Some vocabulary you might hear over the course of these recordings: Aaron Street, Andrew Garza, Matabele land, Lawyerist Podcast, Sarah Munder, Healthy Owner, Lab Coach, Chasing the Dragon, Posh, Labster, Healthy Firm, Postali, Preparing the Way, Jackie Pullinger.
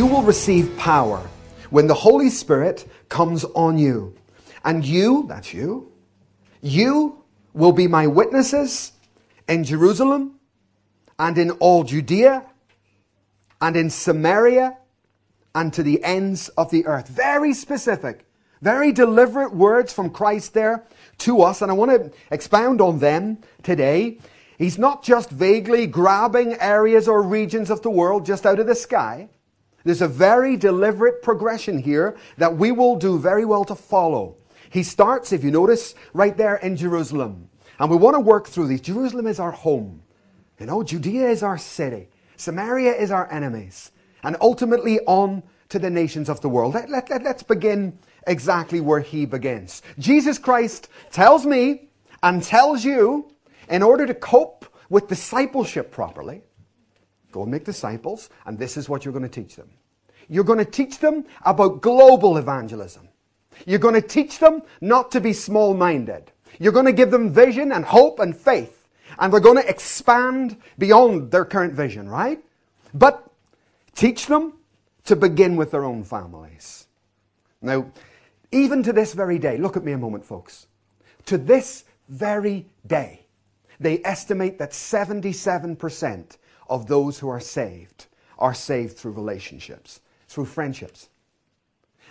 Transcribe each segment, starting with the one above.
You will receive power when the Holy Spirit comes on you. And you, that's you, you will be my witnesses in Jerusalem and in all Judea and in Samaria and to the ends of the earth. Very specific, very deliberate words from Christ there to us. And I want to expound on them today. He's not just vaguely grabbing areas or regions of the world just out of the sky. There's a very deliberate progression here that we will do very well to follow. He starts, if you notice, right there in Jerusalem. And we want to work through these. Jerusalem is our home. You know, Judea is our city. Samaria is our enemies. And ultimately on to the nations of the world. Let's begin exactly where he begins. Jesus Christ tells me and tells you, in order to cope with discipleship properly, go and make disciples, and this is what you're going to teach them. You're going to teach them about global evangelism. You're going to teach them not to be small-minded. You're going to give them vision and hope and faith, and they're going to expand beyond their current vision, right? But teach them to begin with their own families. Now, even to this very day, look at me a moment, folks. To this very day, they estimate that 77% of those who are saved through relationships, through friendships.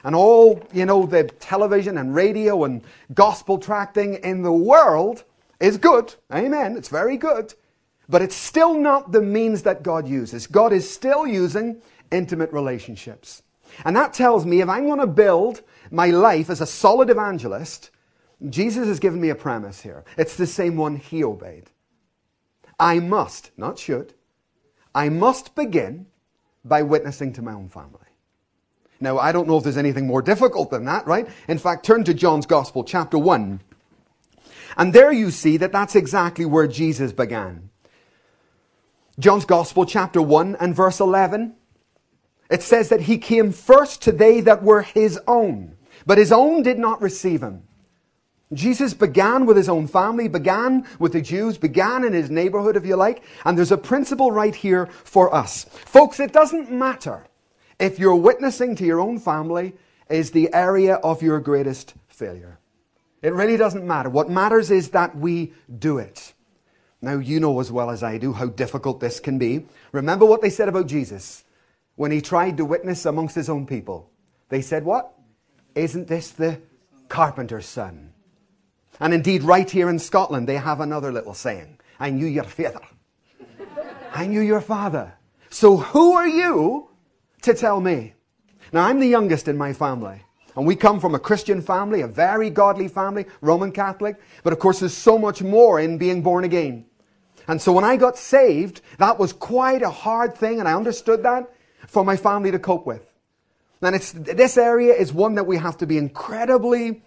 And all, you know, the television and radio and gospel tracting in the world is good. Amen. It's very good. But it's still not the means that God uses. God is still using intimate relationships. And that tells me if I'm going to build my life as a solid evangelist, Jesus has given me a premise here. It's the same one he obeyed. I must, not should, I must begin by witnessing to my own family. Now, I don't know if there's anything more difficult than that, right? In fact, turn to John's Gospel, chapter 1. And there you see that that's exactly where Jesus began. John's Gospel, chapter 1 and verse 11. It says that he came first to they that were his own, but his own did not receive him. Jesus began with his own family, began with the Jews, began in his neighborhood, if you like. And there's a principle right here for us. Folks, it doesn't matter if you're witnessing to your own family is the area of your greatest failure. It really doesn't matter. What matters is that we do it. Now, you know as well as I do how difficult this can be. Remember what they said about Jesus when he tried to witness amongst his own people. They said, what? Isn't this the carpenter's son? And indeed, right here in Scotland, they have another little saying. I knew your father. I knew your father. So who are you to tell me? Now, I'm the youngest in my family. And we come from a Christian family, a very godly family, Roman Catholic. But of course, there's so much more in being born again. And so when I got saved, that was quite a hard thing. And I understood that for my family to cope with. And this area is one that we have to be incredibly,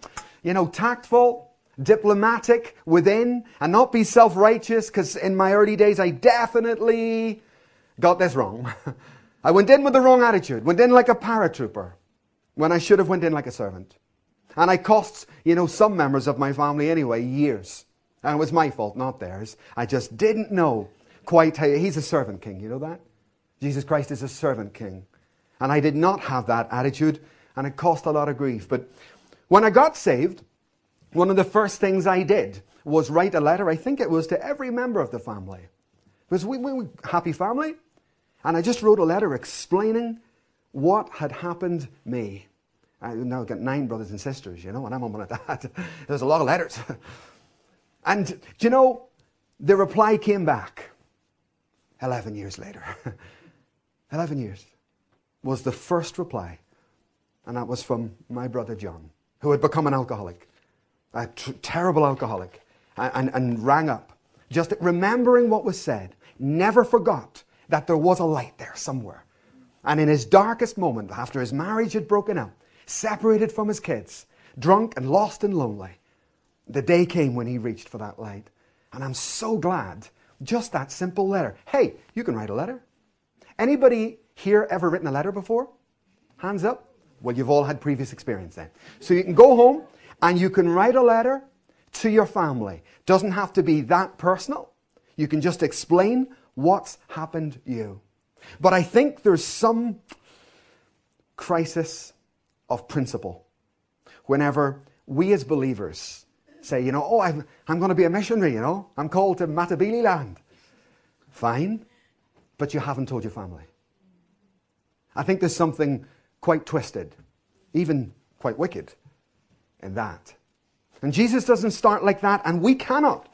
tactful, diplomatic within, and not be self-righteous, because in my early days I definitely got this wrong. I went in with the wrong attitude, went in like a paratrooper when I should have went in like a servant. And I cost, some members of my family anyway, years. And it was my fault, not theirs. I just didn't know quite how. He's a servant king, you know that? Jesus Christ is a servant king. And I did not have that attitude, and it cost a lot of grief. But when I got saved, one of the first things I did was write a letter, I think it was to every member of the family. Because we were a happy family. And I just wrote a letter explaining what had happened me. I now got 9 brothers and sisters, and I'm on one of that. There's a lot of letters. And, the reply came back 11 years later. 11 years was the first reply. And that was from my brother John, who had become an alcoholic. A terrible alcoholic, and rang up, just remembering what was said, never forgot that there was a light there somewhere. And in his darkest moment, after his marriage had broken up, separated from his kids, drunk and lost and lonely, the day came when he reached for that light. And I'm so glad, just that simple letter. Hey, you can write a letter. Anybody here ever written a letter before? Hands up. Well, you've all had previous experience then. So you can go home, and you can write a letter to your family. Doesn't have to be that personal. You can just explain what's happened to you. But I think there's some crisis of principle. Whenever we as believers say, you know, oh, I'm going to be a missionary, you know. I'm called to Matabele land. Fine, but you haven't told your family. I think there's something quite twisted, even quite wicked in that. And Jesus doesn't start like that, and we cannot,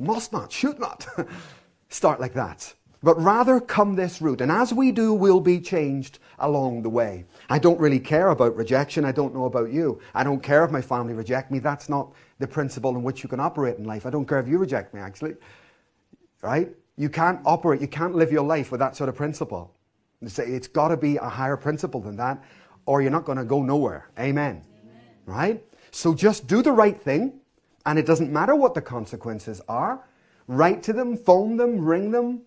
must not, should not start like that. But rather come this route, and as we do, we'll be changed along the way. I don't really care about rejection. I don't know about you. I don't care if my family reject me. That's not the principle in which you can operate in life. I don't care if you reject me, actually. Right? You can't operate, you can't live your life with that sort of principle. It's got to be a higher principle than that, or you're not going to go nowhere. Amen. Amen. Right? So just do the right thing, and it doesn't matter what the consequences are. Write to them, phone them, ring them,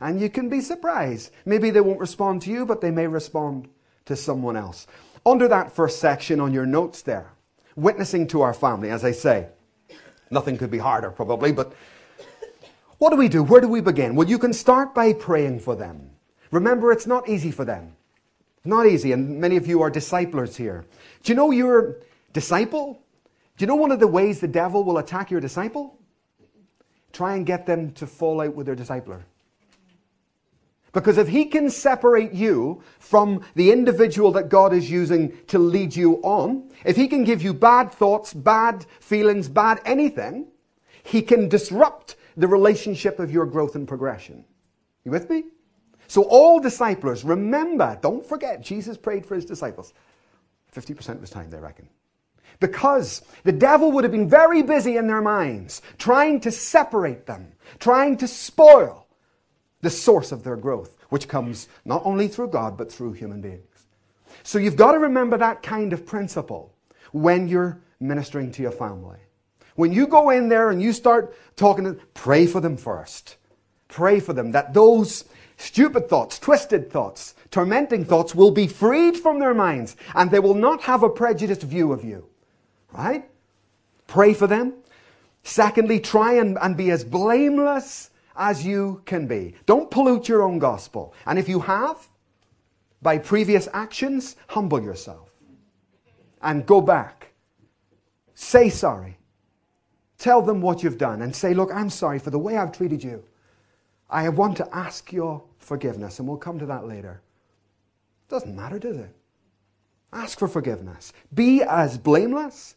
and you can be surprised. Maybe they won't respond to you, but they may respond to someone else. Under that first section on your notes there, witnessing to our family, as I say, nothing could be harder probably, but what do we do? Where do we begin? Well, you can start by praying for them. Remember, it's not easy for them. Not easy, and many of you are disciplers here. Do you know your disciple? Do you know one of the ways the devil will attack your disciple? Try and get them to fall out with their discipler. Because if he can separate you from the individual that God is using to lead you on, if he can give you bad thoughts, bad feelings, bad anything, he can disrupt the relationship of your growth and progression. You with me? So all disciples, remember, don't forget, Jesus prayed for his disciples. 50% of his time, they reckon. Because the devil would have been very busy in their minds, trying to separate them, trying to spoil the source of their growth, which comes not only through God, but through human beings. So you've got to remember that kind of principle when you're ministering to your family. When you go in there and you start talking to them, pray for them first. Pray for them that those stupid thoughts, twisted thoughts, tormenting thoughts will be freed from their minds and they will not have a prejudiced view of you. Right? Pray for them. Secondly, try and be as blameless as you can be. Don't pollute your own gospel. And if you have, by previous actions, humble yourself and go back. Say sorry. Tell them what you've done and say, look, I'm sorry for the way I've treated you. I want to ask your forgiveness, and we'll come to that later. Doesn't matter, does it? Ask for forgiveness. Be as blameless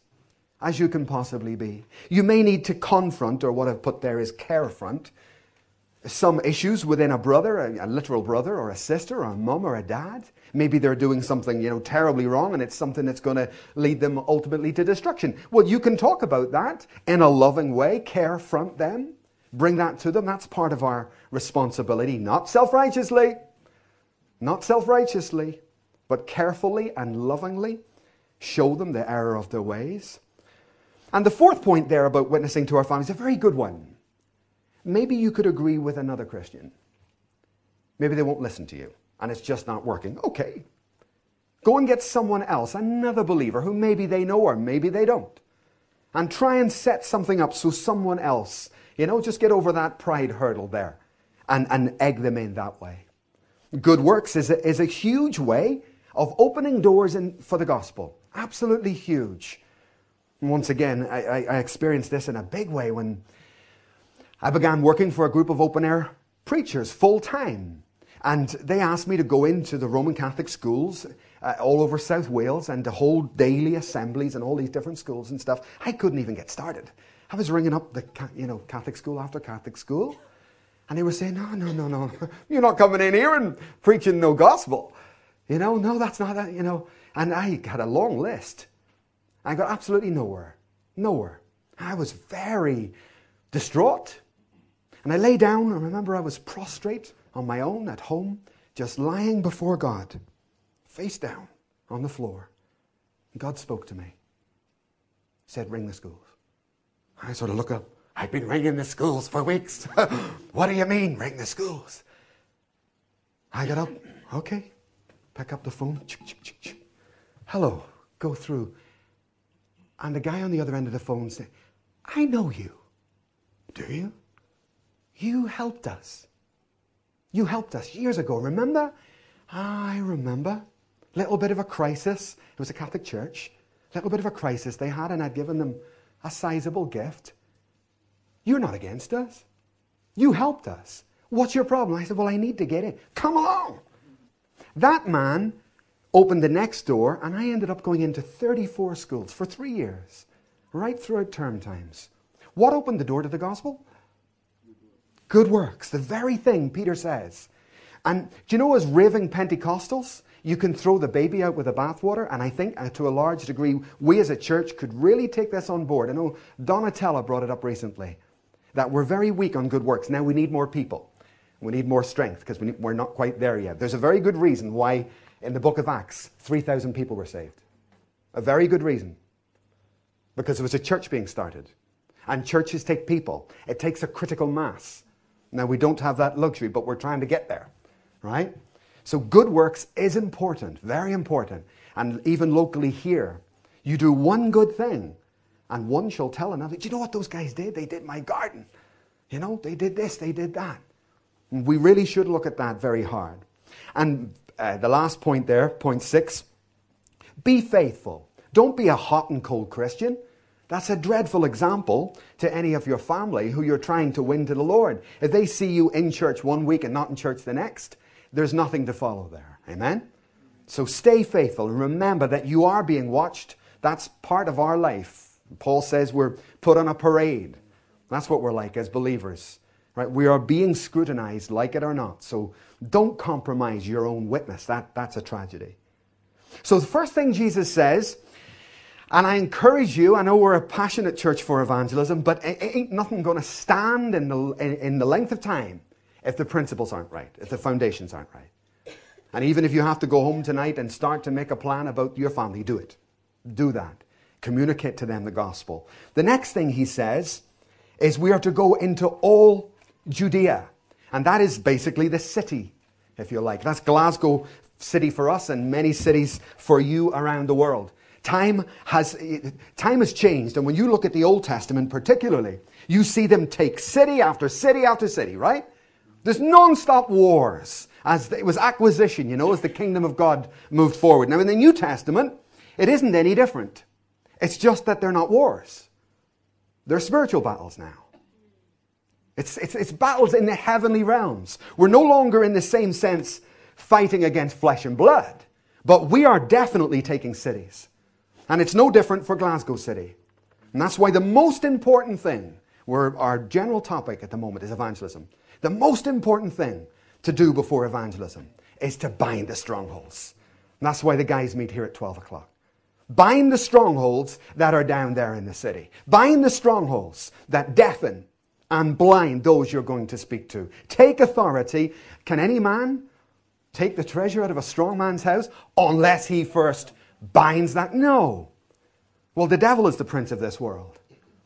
as you can possibly be. You may need to confront, or what I've put there is carefront, some issues within a brother, a literal brother, or a sister, or a mum, or a dad. Maybe they're doing something, you know, terribly wrong, and it's something that's going to lead them ultimately to destruction. Well, you can talk about that in a loving way, carefront them. Bring that to them. That's part of our responsibility. Not self-righteously, but carefully and lovingly show them the error of their ways. And the fourth point there about witnessing to our family is a very good one. Maybe you could agree with another Christian. Maybe they won't listen to you and it's just not working. Okay. Go and get someone else, another believer who maybe they know or maybe they don't. And try and set something up so someone else, you know, just get over that pride hurdle there and egg them in that way. Good works is a huge way of opening doors for the gospel. Absolutely huge. And once again, I experienced this in a big way when I began working for a group of open-air preachers full time. And they asked me to go into the Roman Catholic schools all over South Wales and to hold daily assemblies in all these different schools and stuff. I couldn't even get started. I was ringing up the, you know, Catholic school after Catholic school, and they were saying, no, you're not coming in here and preaching no gospel. You know, no, that's not that, you know. And I had a long list. I got absolutely nowhere. I was very distraught. And I lay down, I remember I was prostrate on my own at home, just lying before God, face down on the floor. And God spoke to me. He said, ring the schools. I sort of look up. I've been ringing the schools for weeks. What do you mean, ring the schools? I got up. Okay. Pick up the phone. Hello. Go through. And the guy on the other end of the phone said, I know you. Do you? You helped us. You helped us years ago, remember? I remember. Little bit of a crisis. It was a Catholic church. Little bit of a crisis they had, and I'd given them a sizable gift. You're not against us. You helped us. What's your problem? I said, well, I need to get in. Come along. That man opened the next door, and I ended up going into 34 schools for 3 years, right throughout term times. What opened the door to the gospel? Good works, the very thing Peter says. And do you know, as raving Pentecostals, you can throw the baby out with the bathwater, and I think to a large degree, we as a church could really take this on board. I know Donatella brought it up recently, that we're very weak on good works. Now we need more people. We need more strength because we're not quite there yet. There's a very good reason why in the book of Acts, 3,000 people were saved. A very good reason. Because there was a church being started. And churches take people. It takes a critical mass. Now, we don't have that luxury, but we're trying to get there, right? So good works is important, very important. And even locally here, you do one good thing and one shall tell another, do you know what those guys did? They did my garden. You know, they did this, they did that. And we really should look at that very hard. And the last point there, point 6, be faithful. Don't be a hot and cold Christian. That's a dreadful example to any of your family who you're trying to win to the Lord. If they see you in church one week and not in church the next, there's nothing to follow there. Amen? So stay faithful. Remember that you are being watched. That's part of our life. Paul says we're put on a parade. That's what we're like as believers. Right? We are being scrutinized, like it or not. So don't compromise your own witness. That's a tragedy. So the first thing Jesus says, and I encourage you, I know we're a passionate church for evangelism, but it ain't nothing going to stand in the length of time if the principles aren't right, if the foundations aren't right. And even if you have to go home tonight and start to make a plan about your family, do it. Do that. Communicate to them the gospel. The next thing he says is we are to go into all Judea. And that is basically the city, if you like. That's Glasgow city for us and many cities for you around the world. Time has changed. And when you look at the Old Testament particularly, you see them take city after city after city, right? There's non-stop wars. It was acquisition, you know, as the kingdom of God moved forward. Now in the New Testament, it isn't any different. It's just that they're not wars. They're spiritual battles now. It's battles in the heavenly realms. We're no longer in the same sense fighting against flesh and blood, but we are definitely taking cities. And it's no different for Glasgow City. And that's why the most important thing, our general topic at the moment is evangelism. The most important thing to do before evangelism is to bind the strongholds. And that's why the guys meet here at 12 o'clock. Bind the strongholds that are down there in the city. Bind the strongholds that deafen and blind those you're going to speak to. Take authority. Can any man take the treasure out of a strong man's house unless he first binds that? No. Well, the devil is the prince of this world.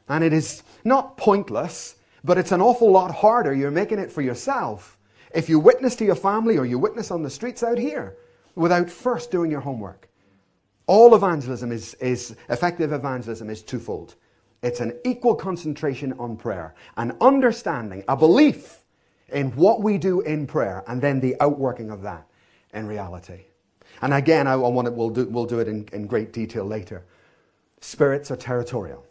And it is not pointless, but it's an awful lot harder. You're making it for yourself if you witness to your family or you witness on the streets out here without first doing your homework. All evangelism is effective evangelism is twofold. It's an equal concentration on prayer, an understanding, a belief in what we do in prayer, and then the outworking of that in reality. And again, we'll do it in great detail later. Spirits are territorial.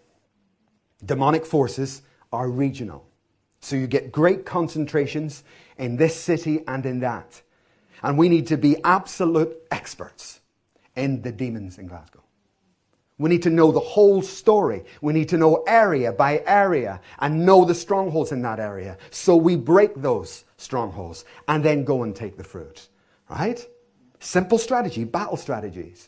Demonic forces are regional. So you get great concentrations in this city and in that. And we need to be absolute experts in the demons in Glasgow. We need to know the whole story. We need to know area by area and know the strongholds in that area. So we break those strongholds and then go and take the fruit, right? Simple strategy, battle strategies.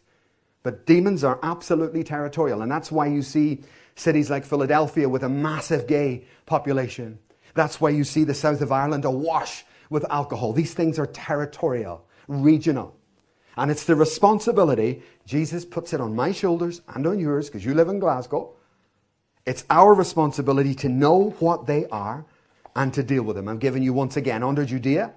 But demons are absolutely territorial. And that's why you see cities like Philadelphia with a massive gay population. That's why you see the south of Ireland awash with alcohol. These things are territorial, regional. And it's the responsibility, Jesus puts it on my shoulders and on yours, because you live in Glasgow. It's our responsibility to know what they are and to deal with them. I've given you once again, under Judea,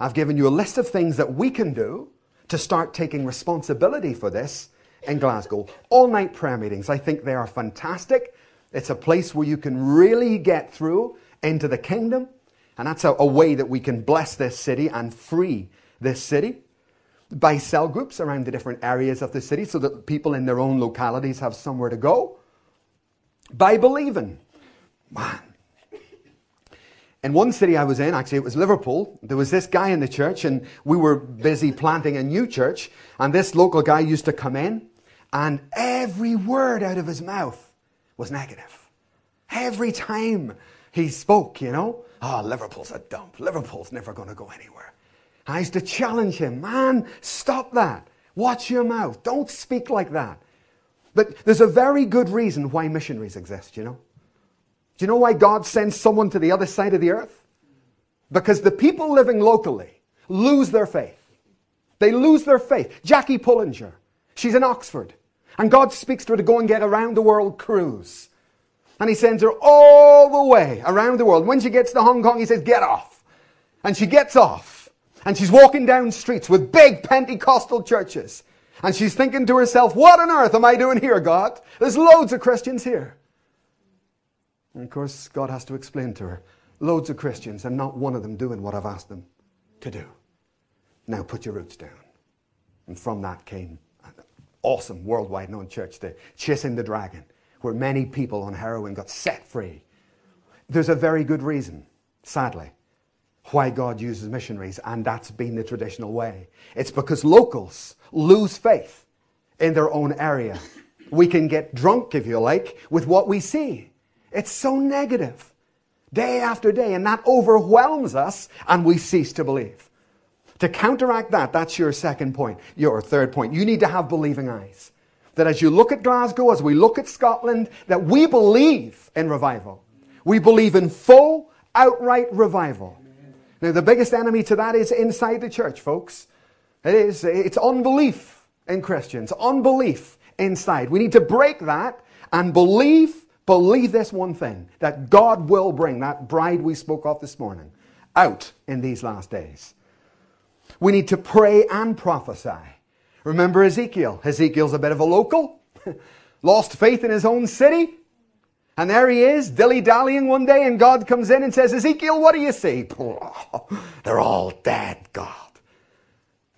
I've given you a list of things that we can do to start taking responsibility for this in Glasgow. All-night prayer meetings, I think they are fantastic. It's a place where you can really get through into the kingdom. And that's a way that we can bless this city and free this city. by cell groups around the different areas of the city so that people in their own localities have somewhere to go. By believing. Man. In one city I was in, actually it was Liverpool, there was this guy in the church and we were busy planting a new church, and this local guy used to come in and every word out of his mouth was negative. Every time he spoke, you know, oh, Liverpool's a dump, Liverpool's never going to go anywhere. I used to challenge him, man, stop that. Watch your mouth. Don't speak like that. But there's a very good reason why missionaries exist, you know. Do you know why God sends someone to the other side of the earth? Because the people living locally lose their faith. They lose their faith. Jackie Pullinger, she's in Oxford. And God speaks to her to go and get a round-the-world cruise. And he sends her all the way around the world. When she gets to Hong Kong, he says, get off. And she gets off. And she's walking down streets with big Pentecostal churches. And she's thinking to herself, what on earth am I doing here, God? There's loads of Christians here. And of course, God has to explain to her, loads of Christians and not one of them doing what I've asked them to do. Now put your roots down. And from that came an awesome worldwide known church, the Chasing the Dragon, where many people on heroin got set free. There's a very good reason, sadly, why God uses missionaries, and that's been the traditional way. It's because locals lose faith in their own area. We can get drunk, if you like, with what we see. It's so negative, day after day, and that overwhelms us, and we cease to believe. To counteract that, that's your second point, your third point. You need to have believing eyes. That as you look at Glasgow, as we look at Scotland, that we believe in revival. We believe in full, outright revival. Now, the biggest enemy to that is inside the church, folks. It's unbelief in Christians, unbelief inside. We need to break that and believe this one thing, that God will bring that bride we spoke of this morning out in these last days. We need to pray and prophesy. Remember Ezekiel. Ezekiel's a bit of a local, lost faith in his own city. And there he is, dilly-dallying one day, and God comes in and says, Ezekiel, what do you see? They're all dead, God.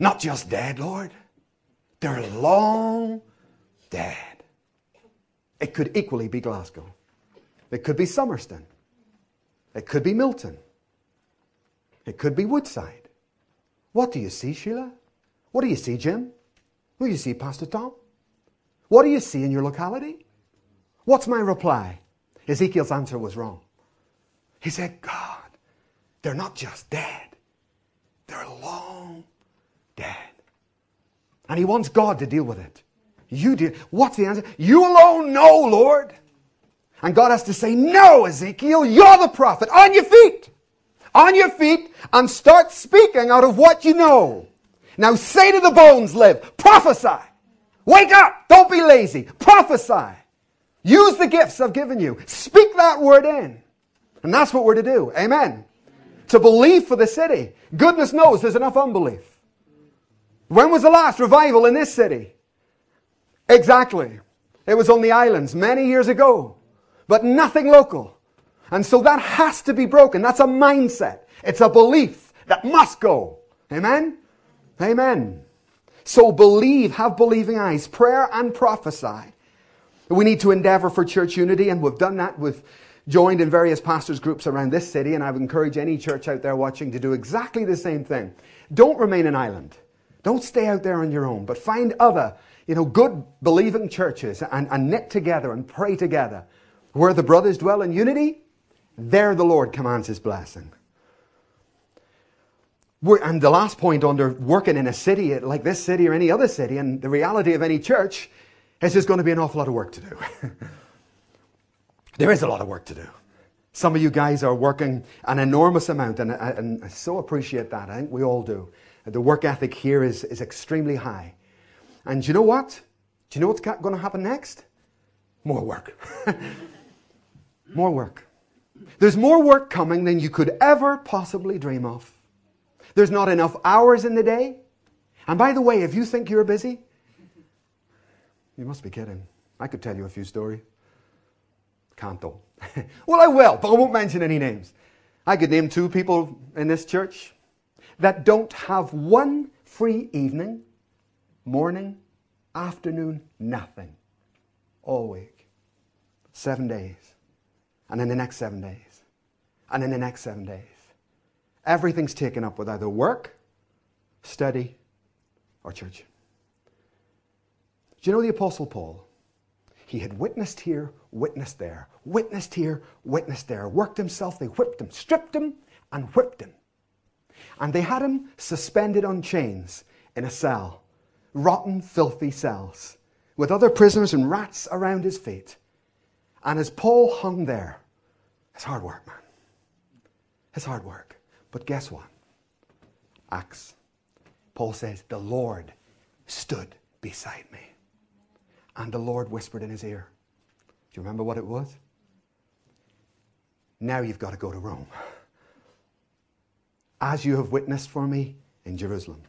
Not just dead, Lord. They're long dead. It could equally be Glasgow. It could be Somerston. It could be Milton. It could be Woodside. What do you see, Sheila? What do you see, Jim? What do you see, Pastor Tom? What do you see in your locality? What's my reply? Ezekiel's answer was wrong. He said, God, they're not just dead. They're long dead. And he wants God to deal with it. You deal. What's the answer? You alone know, Lord. And God has to say, no, Ezekiel, you're the prophet. On your feet. On your feet and start speaking out of what you know. Now say to the bones, live. Prophesy. Wake up. Don't be lazy. Prophesy. Use the gifts I've given you. Speak that word in. And that's what we're to do. Amen. To believe for the city. Goodness knows there's enough unbelief. When was the last revival in this city? Exactly. It was on the islands many years ago. But nothing local. And so that has to be broken. That's a mindset. It's a belief that must go. Amen? Amen. So believe, have believing eyes, prayer and prophesy. We need to endeavor for church unity, and we've done that. We've joined in various pastors' groups around this city, and I would encourage any church out there watching to do exactly the same thing. Don't remain an island. Don't stay out there on your own, but find other, good believing churches and knit together and pray together. Where the brothers dwell in unity, there the Lord commands His blessing. And the last point under working in a city like this city or any other city, and the reality of any church, it's just going to be an awful lot of work to do. There is a lot of work to do. Some of you guys are working an enormous amount, and I so appreciate that. I think we all do. The work ethic here is extremely high. And you know what? Do you know what's going to happen next? More work. More work. There's more work coming than you could ever possibly dream of. There's not enough hours in the day. And by the way, if you think you're busy, you must be kidding. I could tell you a few stories. Can't though. Well, I will, but I won't mention any names. I could name two people in this church that don't have one Free evening, morning, afternoon, nothing. All week. 7 days. And then the next 7 days. And then the next 7 days. Everything's taken up with either work, study, or church. Do you know the Apostle Paul? He had witnessed here, witnessed there, witnessed here, witnessed there, worked himself, they whipped him, stripped him, and whipped him. And they had him suspended on chains in a cell, rotten, filthy cells, with other prisoners and rats around his feet. And as Paul hung there, it's hard work, man. It's hard work. But guess what? Acts. Paul says, the Lord stood beside me. And the Lord whispered in his ear. Do you remember what it was? Now you've got to go to Rome. As you have witnessed for me in Jerusalem,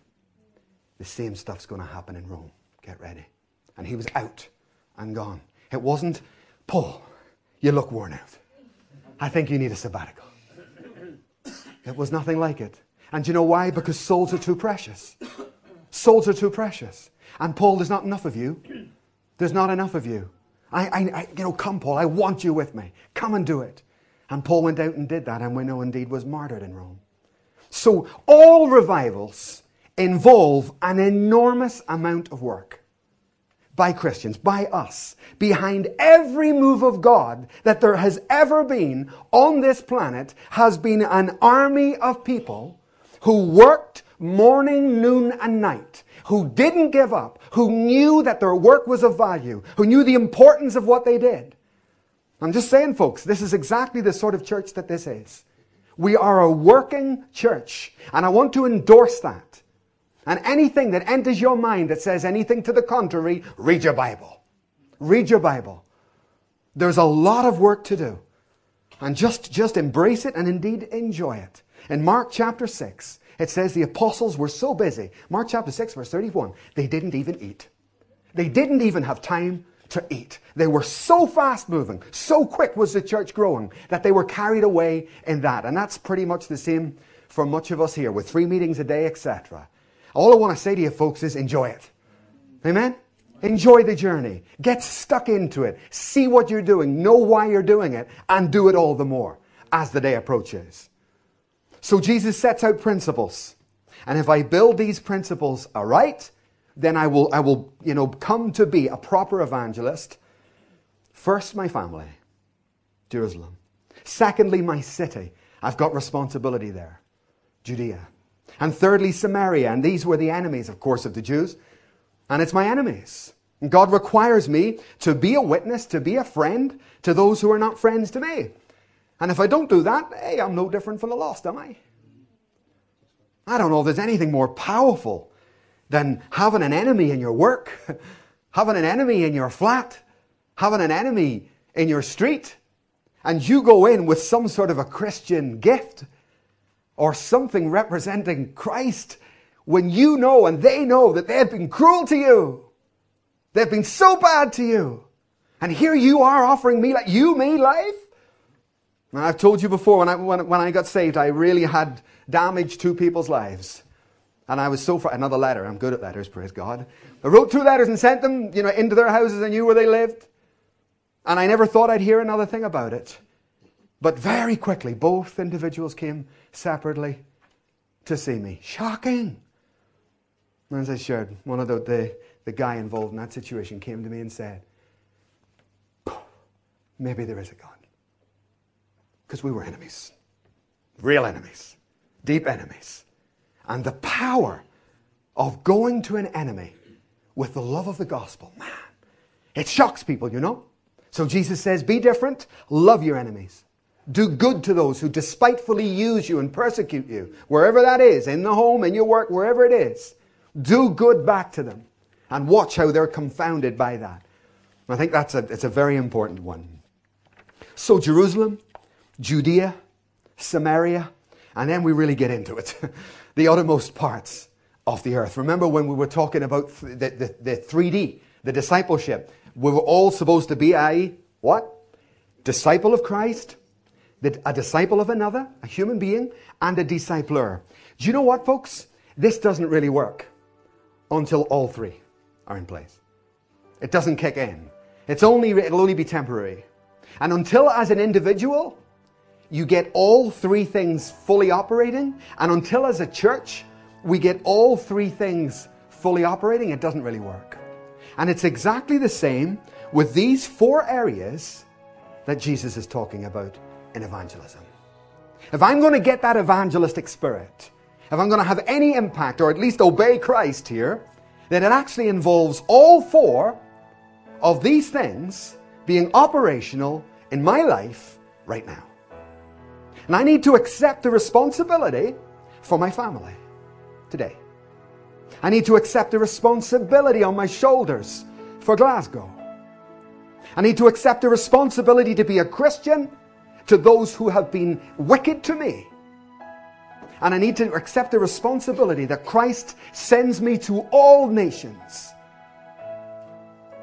the same stuff's going to happen in Rome. Get ready. And he was out and gone. It wasn't, Paul, you look worn out. I think you need a sabbatical. It was nothing like it. And do you know why? Because souls are too precious. Souls are too precious. And Paul, there's not enough of you. There's not enough of you. Come, Paul, I want you with me. Come and do it. And Paul went out and did that, and we know indeed was martyred in Rome. So all revivals involve an enormous amount of work by Christians, by us, behind every move of God that there has ever been on this planet has been an army of people who worked morning, noon, and night, who didn't give up, who knew that their work was of value, who knew the importance of what they did. I'm just saying, folks, this is exactly the sort of church that this is. We are a working church, and I want to endorse that. And anything that enters your mind that says anything to the contrary, read your Bible. Read your Bible. There's a lot of work to do. And just embrace it and indeed enjoy it. In Mark chapter 6, it says the apostles were so busy. Mark chapter 6, verse 31, they didn't even eat. They didn't even have time to eat. They were so fast moving, so quick was the church growing, that they were carried away in that. And that's pretty much the same for much of us here, with 3 meetings a day, etc. All I want to say to you folks is enjoy it. Amen? Enjoy the journey. Get stuck into it. See what you're doing. Know why you're doing it. And do it all the more as the day approaches. So Jesus sets out principles. And if I build these principles aright, then I will, come to be a proper evangelist. First, my family, Jerusalem. Secondly, my city. I've got responsibility there, Judea. And thirdly, Samaria. And these were the enemies, of course, of the Jews. And it's my enemies. And God requires me to be a witness, to be a friend to those who are not friends to me. And if I don't do that, hey, I'm no different from the lost, am I? I don't know if there's anything more powerful than having an enemy in your work, having an enemy in your flat, having an enemy in your street, and you go in with some sort of a Christian gift or something representing Christ when you know and they know that they've been cruel to you. They've been so bad to you. And here you are offering me life. And I've told you before, when I got saved, I really had damaged 2 people's lives. And I was so frightened. Another letter. I'm good at letters, praise God. I wrote 2 letters and sent them, into their houses. I knew where they lived. And I never thought I'd hear another thing about it. But very quickly, both individuals came separately to see me. Shocking. And as I shared, one of the guy involved in that situation came to me and said, maybe there is a God. Because we were enemies. Real enemies. Deep enemies. And the power of going to an enemy with the love of the gospel, man, it shocks people, So Jesus says, be different, love your enemies. Do good to those who despitefully use you and persecute you, wherever that is, in the home, in your work, wherever it is. Do good back to them and watch how they're confounded by that. I think it's a very important one. So Jerusalem, Judea, Samaria, and then we really get into it. The uttermost parts of the earth. Remember when we were talking about the 3D, the discipleship. We were all supposed to be a what? Disciple of Christ, a disciple of another, a human being, and a discipler. Do you know what, folks? This doesn't really work until all three are in place. It doesn't kick in. It'll only be temporary. And until, as an individual, you get all three things fully operating, and until, as a church, we get all three things fully operating, it doesn't really work. And it's exactly the same with these four areas that Jesus is talking about in evangelism. If I'm going to get that evangelistic spirit, if I'm going to have any impact or at least obey Christ here, then it actually involves all four of these things being operational in my life right now. And I need to accept the responsibility for my family today. I need to accept the responsibility on my shoulders for Glasgow. I need to accept the responsibility to be a Christian to those who have been wicked to me. And I need to accept the responsibility that Christ sends me to all nations.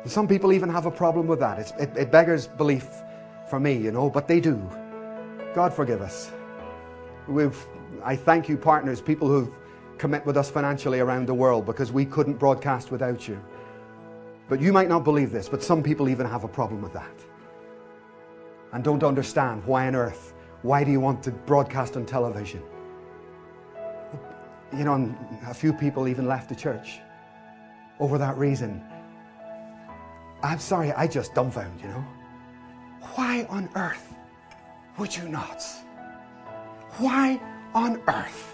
And some people even have a problem with that. It beggars belief for me, but they do. God forgive us. I thank you, partners, people who've commit with us financially around the world, because we couldn't broadcast without you. But you might not believe this, but some people even have a problem with that. And don't understand why on earth, why do you want to broadcast on television? And a few people even left the church over that reason. I'm sorry, I just dumbfound, Why on earth would you not? Why on earth,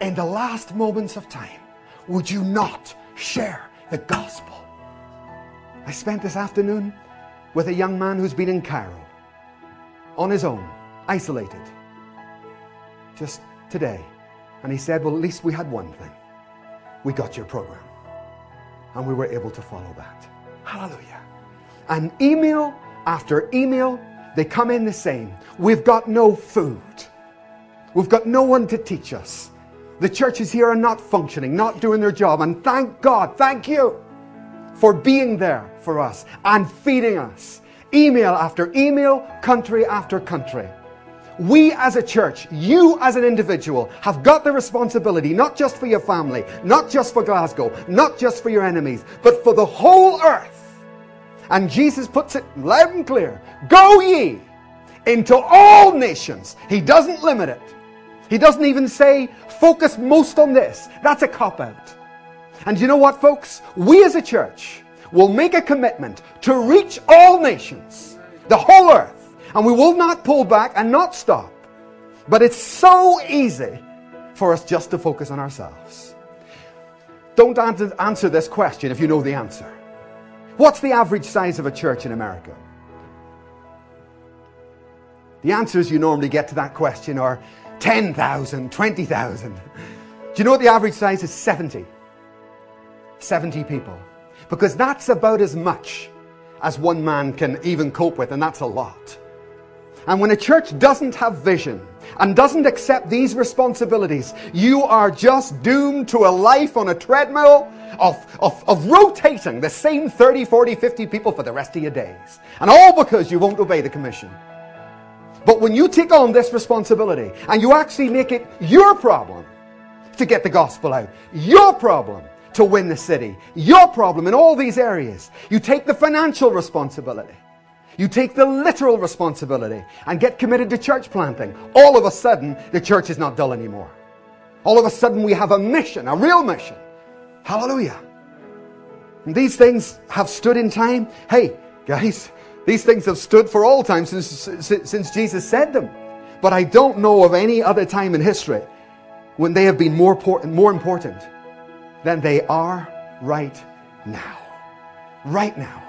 in the last moments of time, would you not share the gospel? I spent this afternoon with a young man who's been in Cairo, on his own, isolated, just today. And he said, well, at least we had one thing. We got your program. And we were able to follow that. Hallelujah. And email after email, they come in the same. We've got no food. We've got no one to teach us. The churches here are not functioning, not doing their job. And thank God, thank you for being there for us and feeding us. Email after email, country after country. We as a church, you as an individual, have got the responsibility, not just for your family, not just for Glasgow, not just for your enemies, but for the whole earth. And Jesus puts it loud and clear. Go ye into all nations. He doesn't limit it. He doesn't even say, focus most on this. That's a cop-out. And you know what, folks? We as a church will make a commitment to reach all nations, the whole earth. And we will not pull back and not stop. But it's so easy for us just to focus on ourselves. Don't answer this question if you know the answer. What's the average size of a church in America? The answers you normally get to that question are 10,000, 20,000. Do you know what the average size is? 70. 70 people. Because that's about as much as one man can even cope with, and that's a lot. And when a church doesn't have vision and doesn't accept these responsibilities, you are just doomed to a life on a treadmill of rotating the same 30, 40, 50 people for the rest of your days. And all because you won't obey the commission. But when you take on this responsibility and you actually make it your problem to get the gospel out, your problem to win the city, your problem in all these areas, you take the financial responsibility, you take the literal responsibility and get committed to church planting, all of a sudden the church is not dull anymore. All of a sudden we have a mission, a real mission. Hallelujah. And these things have stood in time. Hey, guys. These things have stood for all time since Jesus said them. But I don't know of any other time in history when they have been more important than they are right now. Right now.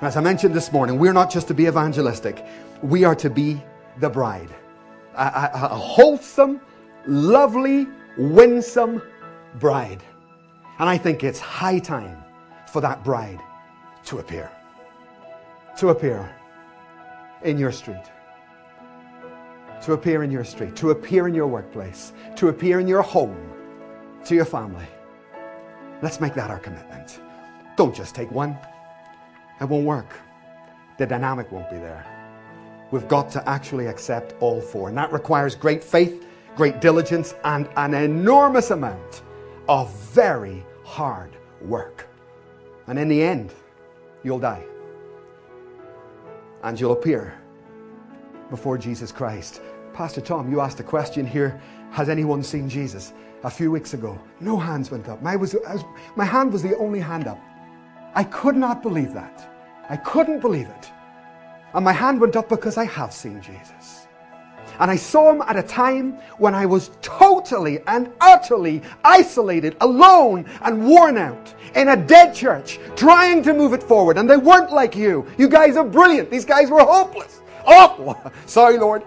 As I mentioned this morning, we're not just to be evangelistic. We are to be the bride. A wholesome, lovely, winsome bride. And I think it's high time for that bride to appear. To appear in your street, to appear in your street, to appear in your workplace, to appear in your home, to your family. Let's make that our commitment. Don't just take one. It won't work. The dynamic won't be there. We've got to actually accept all four. And that requires great faith, great diligence, and an enormous amount of very hard work. And in the end, you'll die. And you'll appear before Jesus Christ. Pastor Tom, you asked a question here. Has anyone seen Jesus? A few weeks ago, no hands went up. My hand was the only hand up. I could not believe that. I couldn't believe it. And my hand went up because I have seen Jesus. And I saw him at a time when I was totally and utterly isolated, alone and worn out, in a dead church, trying to move it forward. And they weren't like you. You guys are brilliant. These guys were hopeless. Awful. Sorry, Lord.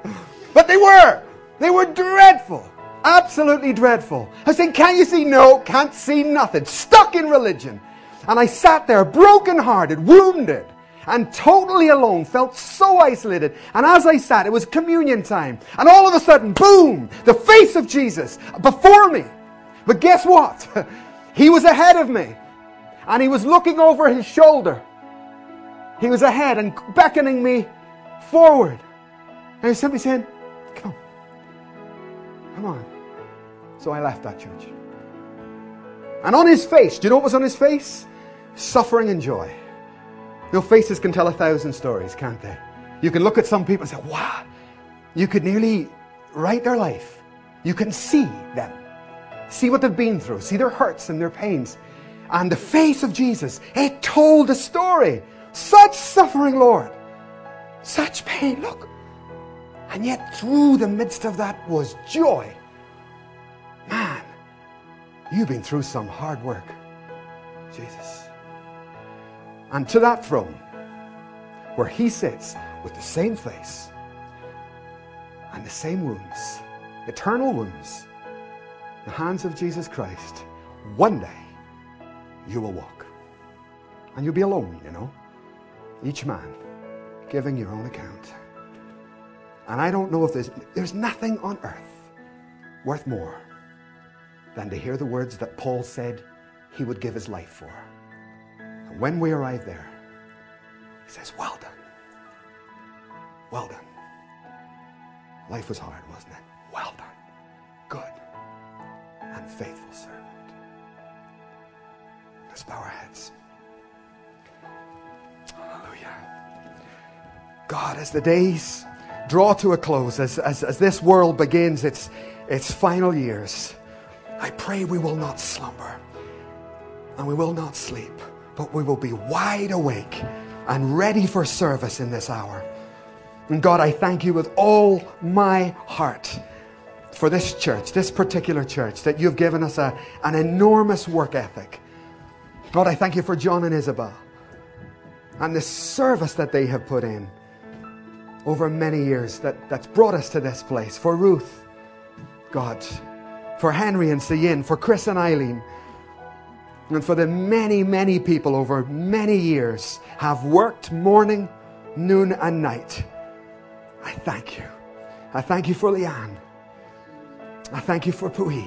But they were. They were dreadful. Absolutely dreadful. I said, can you see? No, can't see nothing. Stuck in religion. And I sat there brokenhearted, wounded, and totally alone, felt so isolated. And as I sat, it was communion time. And all of a sudden, boom, the face of Jesus before me. But guess what? He was ahead of me. And he was looking over his shoulder. He was ahead and beckoning me forward. And he was simply saying, come on. Come on. So I left that church. And on his face, do you know what was on his face? Suffering and joy. Your faces can tell 1,000 stories, can't they? You can look at some people and say, wow, you could nearly write their life. You can see them, see what they've been through, see their hurts and their pains. And the face of Jesus, it told a story. Such suffering, Lord, such pain, look. And yet through the midst of that was joy. Man, you've been through some hard work, Jesus. And to that throne, where he sits with the same face and the same wounds, eternal wounds, the hands of Jesus Christ, one day you will walk. And you'll be alone, you know, each man giving your own account. And I don't know if there's nothing on earth worth more than to hear the words that Paul said he would give his life for. When we arrive there, he says, well done. Well done. Life was hard, wasn't it? Well done. Good and faithful servant. Let's bow our heads. Hallelujah. God, as the days draw to a close, as this world begins its final years, I pray we will not slumber and we will not sleep. But we will be wide awake and ready for service in this hour. And God, I thank you with all my heart for this church, this particular church, that you've given us an enormous work ethic. God, I thank you for John and Isabel and the service that they have put in over many years that's brought us to this place. For Ruth, God, for Henry and Siyin, for Chris and Eileen, and for the many, many people over many years have worked morning, noon, and night. I thank you. I thank you for Leanne. I thank you for Pui.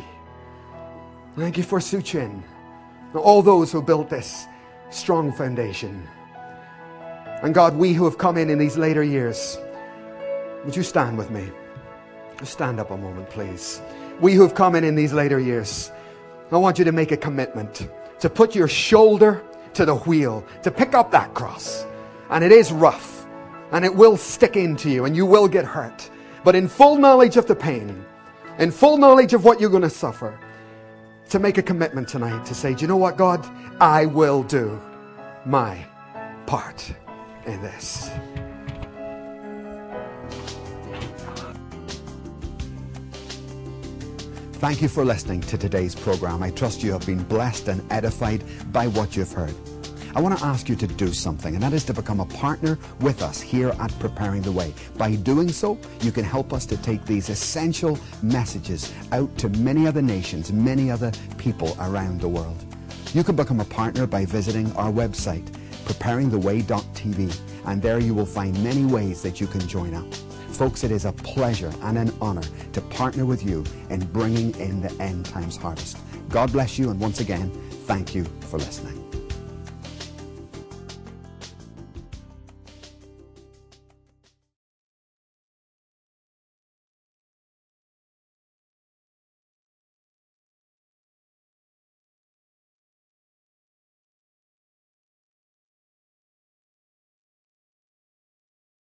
I thank you for Suchin. All those who built this strong foundation. And God, we who have come in these later years, would you stand with me? Stand up a moment, please. We who have come in these later years, I want you to make a commitment. To put your shoulder to the wheel, to pick up that cross. And it is rough, and it will stick into you, and you will get hurt. But in full knowledge of the pain, in full knowledge of what you're going to suffer, to make a commitment tonight to say, do you know what, God? I will do my part in this. Thank you for listening to today's program. I trust you have been blessed and edified by what you've heard. I want to ask you to do something, and that is to become a partner with us here at Preparing the Way. By doing so, you can help us to take these essential messages out to many other nations, many other people around the world. You can become a partner by visiting our website, preparingtheway.tv, and there you will find many ways that you can join up. Folks, it is a pleasure and an honor to partner with you in bringing in the end times harvest. God bless you, and once again, thank you for listening.